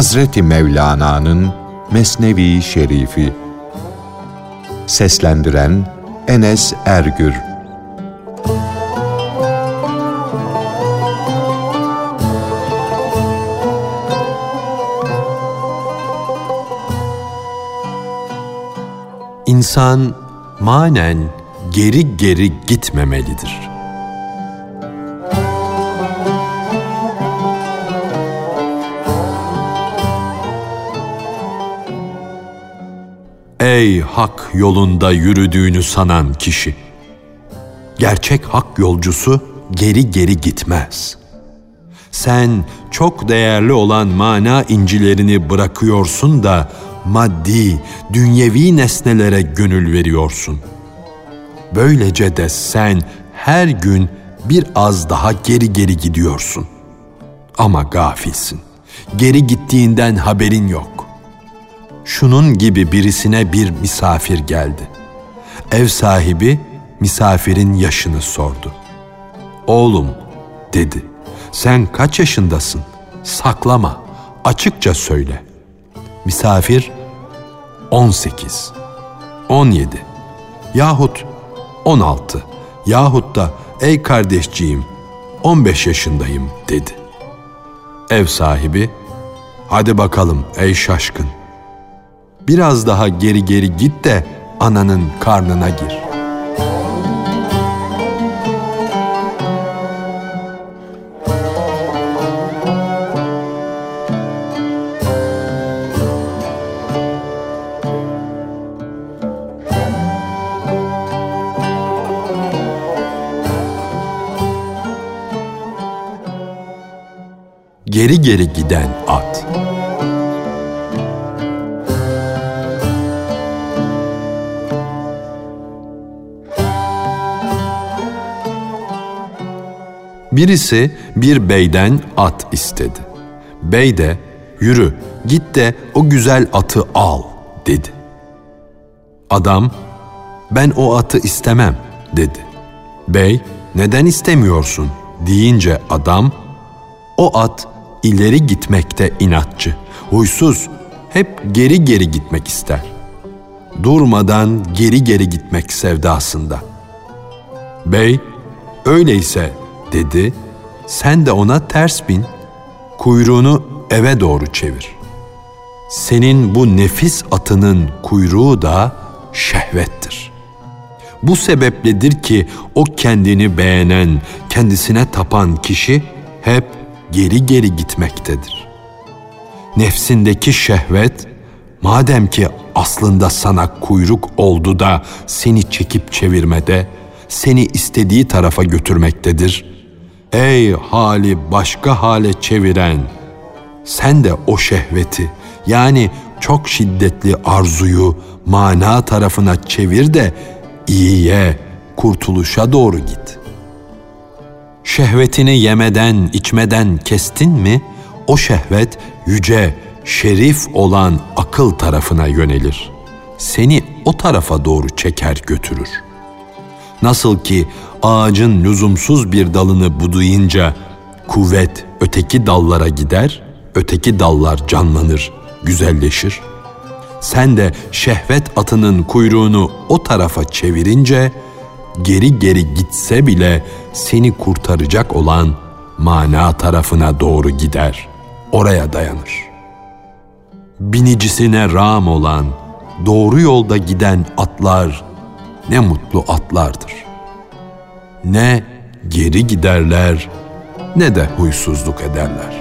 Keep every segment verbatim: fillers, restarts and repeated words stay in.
Hazreti Mevlana'nın Mesnevi Şerifi. Seslendiren Enes Ergür. İnsan manen geri geri gitmemelidir. Ey hak yolunda yürüdüğünü sanan kişi! Gerçek hak yolcusu geri geri gitmez. Sen çok değerli olan mana incilerini bırakıyorsun da maddi, dünyevi nesnelere gönül veriyorsun. Böylece de sen her gün bir az daha geri geri gidiyorsun. Ama gafilsin. Geri gittiğinden haberin yok. Şunun gibi birisine bir misafir geldi. Ev sahibi misafirin yaşını sordu. "Oğlum," dedi, "sen kaç yaşındasın? Saklama, açıkça söyle." Misafir, on sekiz, on yedi yahut on altı yahut da "Ey kardeşciğim, on beş yaşındayım," dedi. Ev sahibi, "Hadi bakalım ey şaşkın, biraz daha geri geri git de ananın karnına gir." Geri geri giden at. Birisi bir beyden at istedi. Bey de, "Yürü, git de o güzel atı al," dedi. Adam, "Ben o atı istemem," dedi. Bey, "Neden istemiyorsun?" deyince adam, "O at ileri gitmekte inatçı, huysuz, hep geri geri gitmek ister. Durmadan geri geri gitmek sevdasında." Bey, "Öyleyse," dedi, "sen de ona ters bin, kuyruğunu eve doğru çevir. Senin bu nefis atının kuyruğu da şehvettir. Bu sebepledir ki o kendini beğenen, kendisine tapan kişi hep geri geri gitmektedir. Nefsindeki şehvet, madem ki aslında sana kuyruk oldu da seni çekip çevirmede, seni istediği tarafa götürmektedir. Ey hali başka hale çeviren, sen de o şehveti, yani çok şiddetli arzuyu mana tarafına çevir de iyiye, kurtuluşa doğru git. Şehvetini yemeden, içmeden kestin mi, o şehvet yüce, şerif olan akıl tarafına yönelir. Seni o tarafa doğru çeker götürür. Nasıl ki ağacın lüzumsuz bir dalını budayınca kuvvet öteki dallara gider, öteki dallar canlanır, güzelleşir. Sen de şehvet atının kuyruğunu o tarafa çevirince geri geri gitse bile seni kurtaracak olan mana tarafına doğru gider, oraya dayanır." Binicisine rağm olan, doğru yolda giden atlar ne mutlu atlardır. Ne geri giderler, ne de huysuzluk ederler.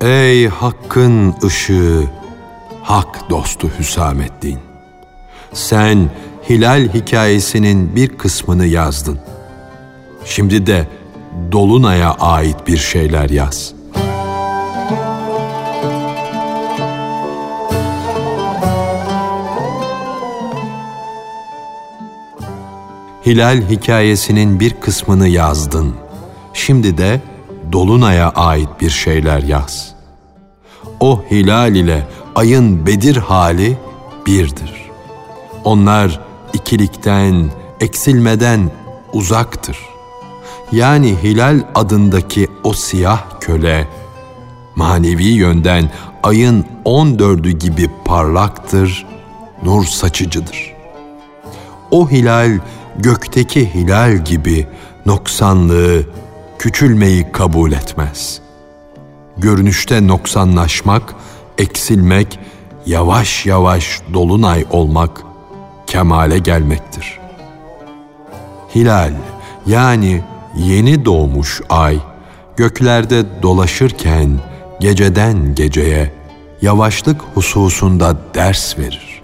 Ey hakkın ışığı, hak dostu Hüsamettin! Sen Hilal hikayesinin bir kısmını yazdın. Şimdi de Dolunay'a ait bir şeyler yaz. Hilal hikayesinin bir kısmını yazdın. şimdi de Dolunay'a ait bir şeyler yaz. O hilal ile ayın Bedir hali birdir. Onlar ikilikten, eksilmeden uzaktır. Yani hilal adındaki o siyah köle, manevi yönden ayın on dördü gibi parlaktır, nur saçıcıdır. O hilal, gökteki hilal gibi noksanlığı, küçülmeyi kabul etmez. Görünüşte noksanlaşmak, eksilmek, yavaş yavaş dolunay olmak, kemale gelmektir. Hilal, yani yeni doğmuş ay, göklerde dolaşırken geceden geceye yavaşlık hususunda ders verir.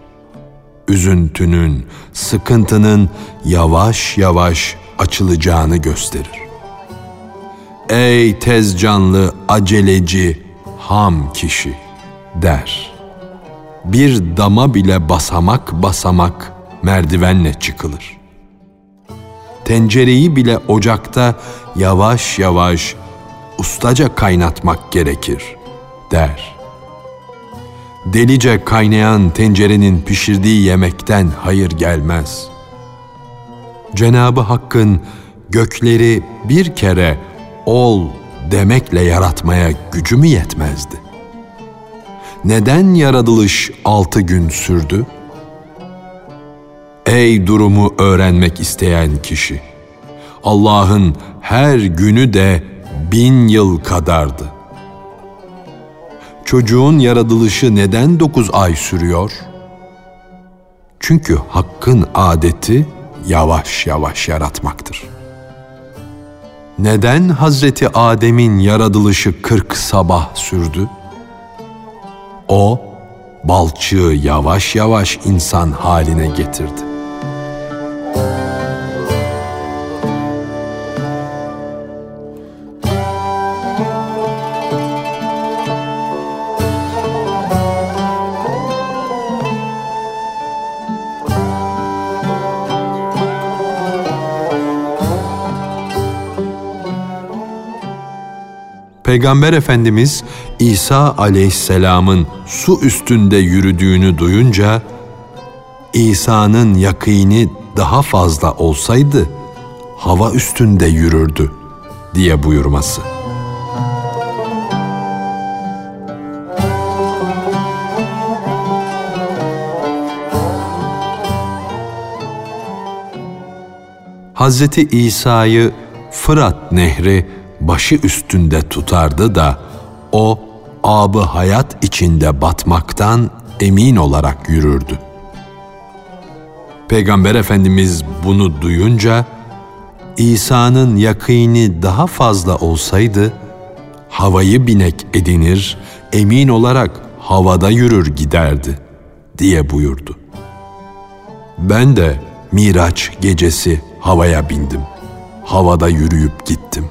Üzüntünün, sıkıntının yavaş yavaş açılacağını gösterir. "Ey tez canlı, aceleci, ham kişi!" der. Bir dama bile basamak basamak merdivenle çıkılır. Tencereyi bile ocakta yavaş yavaş ustaca kaynatmak gerekir, der. Delice kaynayan tencerenin pişirdiği yemekten hayır gelmez. Cenab-ı Hakk'ın gökleri bir kere ol demekle yaratmaya gücü mü yetmezdi? Neden yaratılış altı gün sürdü? Ey durumu öğrenmek isteyen kişi! Allah'ın her günü de bin yıl kadardı. Çocuğun yaratılışı neden dokuz ay sürüyor? Çünkü Hakk'ın adeti yavaş yavaş yaratmaktır. Neden Hazreti Adem'in yaratılışı kırk sabah sürdü? O, balçığı yavaş yavaş insan haline getirdi. Peygamber Efendimiz İsa Aleyhisselam'ın su üstünde yürüdüğünü duyunca, İsa'nın yakini daha fazla olsaydı hava üstünde yürürdü diye buyurması. Hazreti İsa'yı Fırat Nehri başı üstünde tutardı da o âb-ı hayat içinde batmaktan emin olarak yürürdü. Peygamber Efendimiz bunu duyunca İsa'nın yakini daha fazla olsaydı havayı binek edinir, emin olarak havada yürür giderdi diye buyurdu. Ben de Miraç gecesi havaya bindim, havada yürüyüp gittim.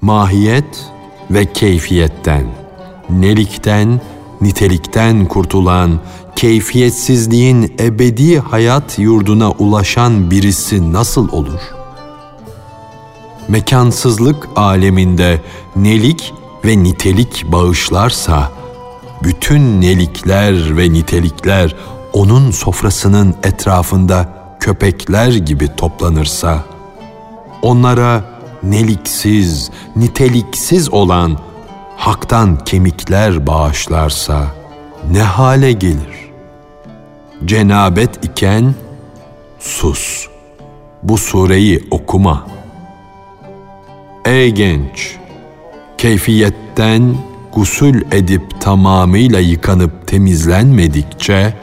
Mahiyet ve keyfiyetten, nelikten, nitelikten kurtulan, keyfiyetsizliğin ebedi hayat yurduna ulaşan birisi nasıl olur? Mekansızlık aleminde nelik ve nitelik bağışlarsa, bütün nelikler ve nitelikler onun sofrasının etrafında köpekler gibi toplanırsa, onlara neliksiz, niteliksiz olan haktan kemikler bağışlarsa ne hale gelir? Cenabet iken sus, bu sureyi okuma. Ey genç! Keyfiyetten gusül edip tamamıyla yıkanıp temizlenmedikçe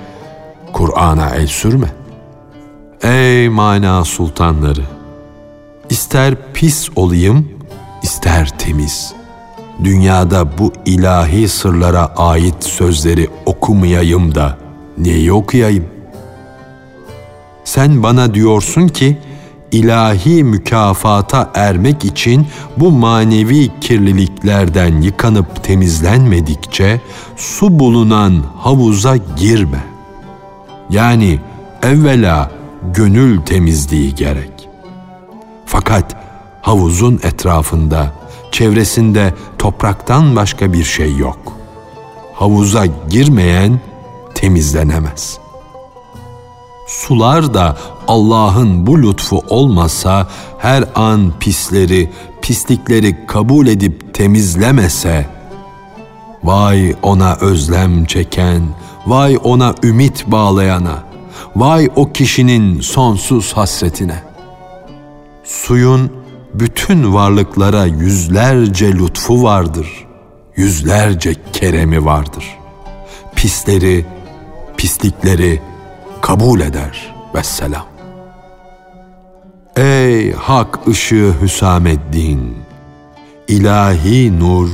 Kur'an'a el sürme. Ey mana sultanları! İster pis olayım, ister temiz. Dünyada bu ilahi sırlara ait sözleri okumayayım da neyi okuyayım? Sen bana diyorsun ki, ilahi mükafata ermek için bu manevi kirliliklerden yıkanıp temizlenmedikçe su bulunan havuza girme. Yani evvela gönül temizliği gerek. Fakat Havuzun etrafında, çevresinde topraktan başka bir şey yok. Havuza girmeyen temizlenemez. Sular da Allah'ın bu lütfu olmasa, her an pisleri, pislikleri kabul edip temizlemese, vay ona özlem çeken, vay ona ümit bağlayana, vay o kişinin sonsuz hasretine. Suyun bütün varlıklara yüzlerce lütfu vardır, yüzlerce keremi vardır. Pisleri, pislikleri kabul eder, vesselam. Ey hak ışığı Hüsamettin, ilahi nur,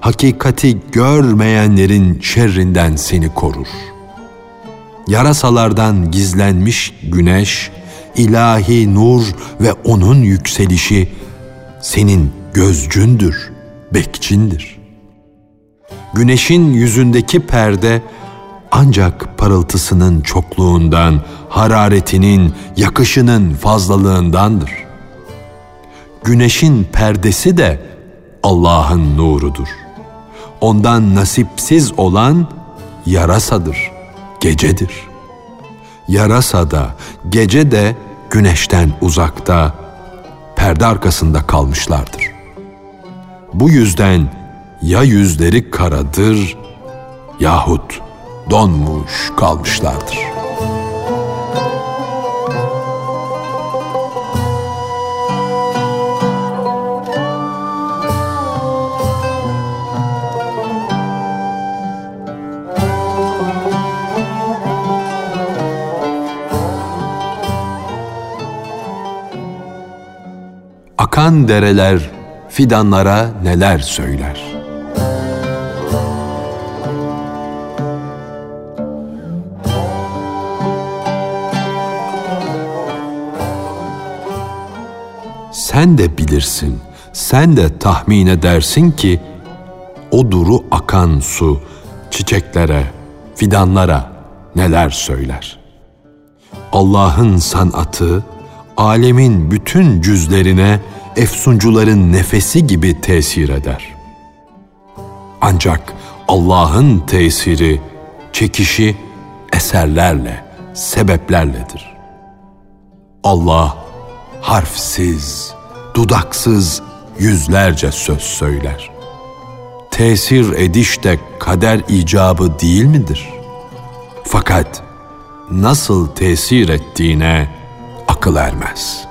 hakikati görmeyenlerin şerrinden seni korur. Yarasalardan gizlenmiş güneş, ilahi nur ve onun yükselişi senin gözcündür, bekçindir. Güneşin yüzündeki perde ancak parıltısının çokluğundan, hararetinin, yakışının fazlalığındandır. Güneşin perdesi de Allah'ın nurudur. Ondan nasipsiz olan yarasadır, gecedir. Yarasa da, gece de güneşten uzakta, perde arkasında kalmışlardır. Bu yüzden ya yüzleri karadır yahut donmuş kalmışlardır. Akan dereler fidanlara neler söyler? Sen de bilirsin, sen de tahmin edersin ki o duru akan su çiçeklere, fidanlara neler söyler. Allah'ın sanatı, alemin bütün cüzlerine efsuncuların nefesi gibi tesir eder. Ancak Allah'ın tesiri, çekişi eserlerle, sebeplerledir. Allah harfsiz, dudaksız yüzlerce söz söyler. Tesir ediş de kader icabı değil midir? Fakat nasıl tesir ettiğine akıl ermez.